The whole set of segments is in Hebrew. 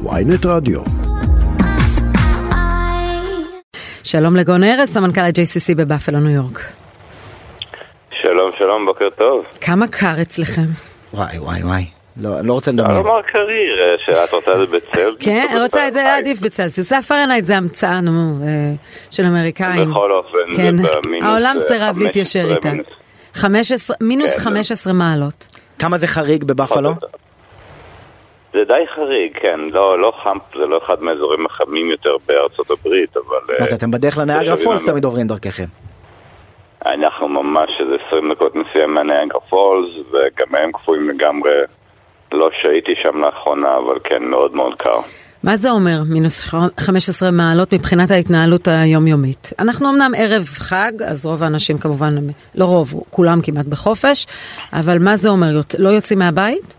ויינט רדיו. שלום לגון הרס, המנכ"ל ה-JCC בבאפלו, ניו יורק. שלום, שלום, בוקר טוב. כמה קר אצלכם? וואי, וואי, וואי. לא, אני לא רוצה לדמיין. אני אמר קריר, שאת רוצה את זה בצל. כן, אני רוצה את זה עדיף בצל. סיסה פרנייט זה המצאה, נו, של אמריקאים. בכל אופן, זה במינוס. העולם סירב להתיישר איתה. מינוס 15 מעלות. כמה זה חריג בבאפלו? זה די חריג, כן. לא חם, זה לא אחד מהאזורים החמים יותר בארצות הברית, אבל... אז אתם בדרך לניאגרה פולס תמיד עוברים דרככם. אנחנו ממש, זה 20 דקות נסיעה מהניאגרה פולס, וגם הם קפואים לגמרי. לא שהייתי שם לאחרונה, אבל כן, מאוד מאוד קר. מה זה אומר, מינוס 15 מעלות מבחינת ההתנהלות היומיומית? אנחנו אמנם ערב חג, אז רוב האנשים כמובן, לא רוב, כולם כמעט בחופש, אבל מה זה אומר? לא יוצאים מהבית?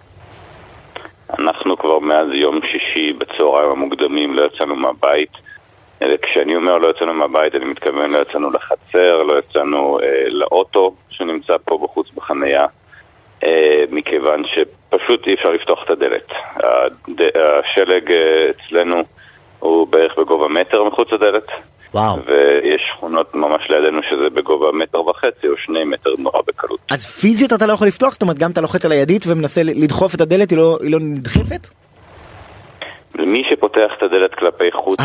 אנחנו כבר מאז יום שישי בצהריים המוקדמים לא יצאנו מהבית. כשאני אומר לא יצאנו מהבית, אני מתכוון לא יצאנו לחצר, לא יצאנו לאוטו שנמצא פה בחוץ בחנייה, מכיוון שפשוט אי אפשר לפתוח את הדלת. השלג אצלנו הוא בערך בגובה מטר מחוץ לדלת. וואו. ויש שכונות ממש לידינו שזה בגובה מטר וחצי או 2 מטר נורא בקלות. אז פיזית אתה לא יכול לפתוח? זאת אומרת, גם אתה לוחץ על הידית ומנסה לדחוף את הדלת, היא לא נדחפת? מי שפותח את הדלת כלפי חוץ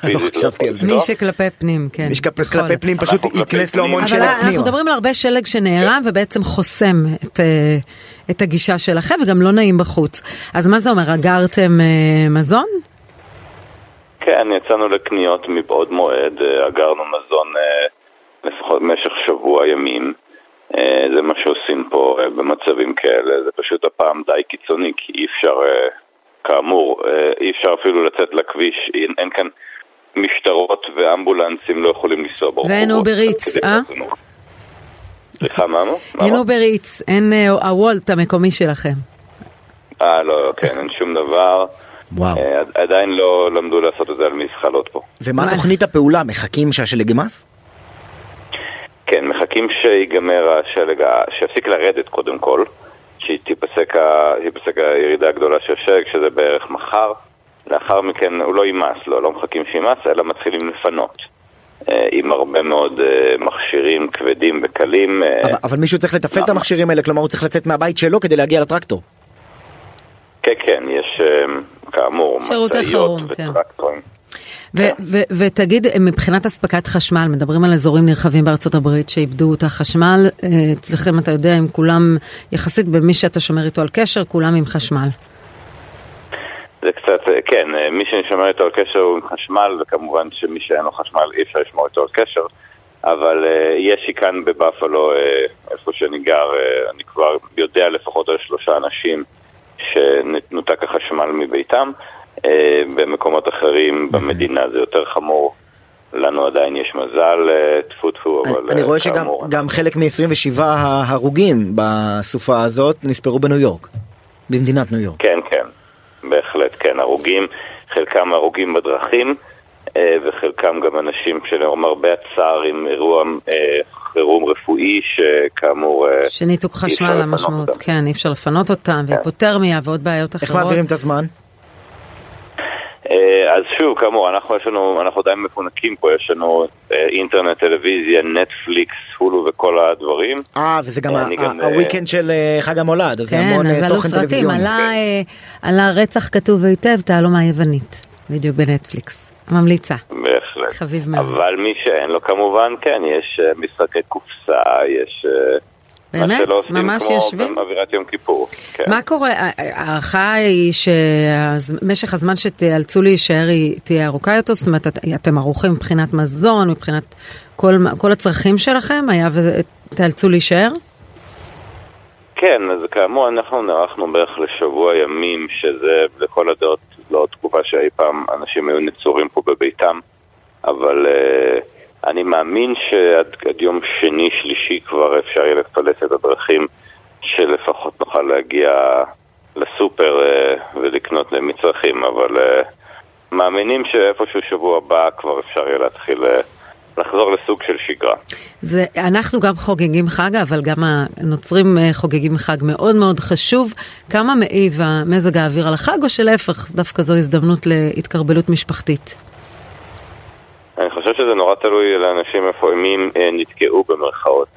פיזית. מי שכלפי פנים, כן. מי שכלפי פנים פשוט יכנס להמון שלג פנימה. אבל אנחנו מדברים על הרבה שלג שנערם ובעצם חוסם את הגישה שלכם וגם לא נעים בחוץ. אז מה זה אומר? אגרתם מזון? כן, יצאנו לקניות מבעוד מועד, אגרנו מזון לפחות במשך שבוע ימים. זה מה שעושים פה במצבים כאלה. זה פשוט הפעם די קיצוני, כי אי אפשר... כאמור, אי אפשר אפילו לצאת לכביש, אין כאן משטרות ואמבולנסים לא יכולים לנסוע ברחובות. ואין אובריץ, אה? סליחה, מה אמרו? אין אובריץ, אין הוולט המקומי שלכם. לא, כן, אין שום דבר. וואו. עדיין לא למדו לעשות את זה על מזחלות פה. ומה תוכנית הפעולה? מחכים שהשלג יגמס? כן, מחכים שיגמר השלג, שיפסיק לרדת קודם כל. שתיפסק הירידה הגדולה של השלג, שזה בערך מחר. לאחר מכן הוא לא יימס, לא מחכים שימס, אלא מתחילים לפנות. עם הרבה מאוד מכשירים כבדים וקלים. אבל מישהו צריך לתפעל את המכשירים האלה, כלומר הוא צריך לצאת מהבית שלו כדי להגיע לטרקטור. כן, כן, יש כאמור משאיות וטרקטורים. ותגיד, מבחינת הספקת חשמל, מדברים על אזורים נרחבים בארצות הברית שאיבדו את החשמל, אצלכם אתה יודע אם כולם, יחסית במי שאתה שומר איתו על קשר, כולם עם חשמל. זה קצת, כן, מי שנשמר איתו על קשר הוא עם חשמל, וכמובן שמי שאין לו חשמל אי אפשר לשמור איתו על קשר, אבל יש לי כאן בבאפלו, איפה שאני גר, אני כבר יודע לפחות על 3 אנשים שנותק החשמל מביתם, במקומות אחרים במדינה זה יותר חמור. לנו עדיין יש מזל, תפו, אבל אני רואה שגם חלק מ-27 ההרוגים בסופה הזאת נספרו בניו יורק, במדינת ניו יורק. כן, כן, בהחלט, כן, הרוגים, חלקם הרוגים בדרכים וחלקם גם אנשים שלמרבה הצער עם אירוע חירום רפואי שכאמור... שניתוק חשמל המשמעות, כן, אי אפשר לפנות אותם, והיפותרמיה ועוד בעיות אחרות. איך מעבירים את הזמן? אז שוב, כאמור, אנחנו עדיין מפונקים פה, יש לנו אינטרנט, טלוויזיה, נטפליקס, הולו וכל הדברים. וזה גם הוויקנד של חג המולד, אז זה המון תוכן טלוויזיוני. על הרצח כתוב היטב, תעלומה היוונית, בדיוק בנטפליקס, ממליצה. בהחלט. חביב מאוד. אבל מי שאין לו כמובן, כן, יש משחקי קופסה, יש... באמת, ממש יושבים. אווירת יום כיפור. מה קורה? הערכה היא שמשך הזמן שתיאלצו להישאר תהיה ארוכה יותר, זאת אומרת, אתם ערוכים מבחינת מזון, מבחינת כל הצרכים שלכם, היה ותיאלצו להישאר? כן, אז כאמור, אנחנו נערכנו בערך לשבוע ימים, שזה לכל הדעות לא תקופה שהיא פעם, אנשים היו נצורים פה בביתם, אבל... אני מאמין שעד יום שני, שלישי כבר אפשר יהיה לפלס את הדרכים שלפחות נוכל להגיע לסופר ולקנות למצרכים, אבל מאמינים שאיפשהו שבוע הבא כבר אפשר יהיה להתחיל לחזור לסוג של שגרה. זה, אנחנו גם חוגגים חג, אבל גם הנוצרים חוגגים חג מאוד מאוד חשוב. כמה מעיב המזג האוויר על החג, או שלהפך, דווקא זו הזדמנות להתקרבלות משפחתית? אני חושב שזה נורא תלוי לאנשים מפוימים נתקעו במרכאות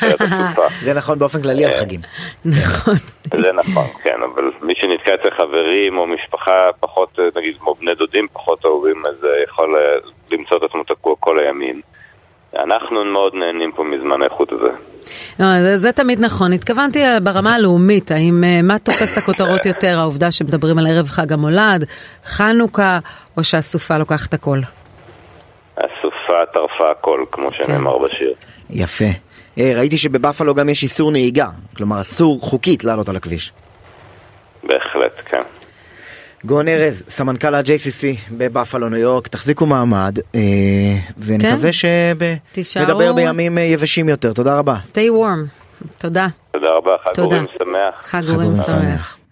של התקופה. זה נכון באופן כללי על חגים. נכון. זה נכון, כן, אבל מי שנתקע אצל חברים או משפחה פחות, נגיד, כמו בני דודים פחות אהובים, אז יכול למצוא את עצמו תקוע כל הימים. אנחנו מאוד נהנים פה מזמן האיכות הזה. זה תמיד נכון. התכוונתי ברמה הלאומית, האם מה תופס את הכותרות יותר, העובדה שמדברים על ערב חג המולד, חנוכה, או שהסופה לוקחת הכל? הסופה טרפה הכל, כמו שנאמר בשיר. יפה. ראיתי שבבאפלו גם יש איסור נהיגה, כלומר אסור חוקית לעלות על הכביש. בהחלט, כן. גאון ארז, סמנכ"ל ה-JCC בבאפלו ניו יורק, תחזיקו מעמד, ונקווה שנדבר בימים יבשים יותר. תודה רבה. Stay warm. תודה. תודה רבה, חג אורים שמח. חג אורים שמח.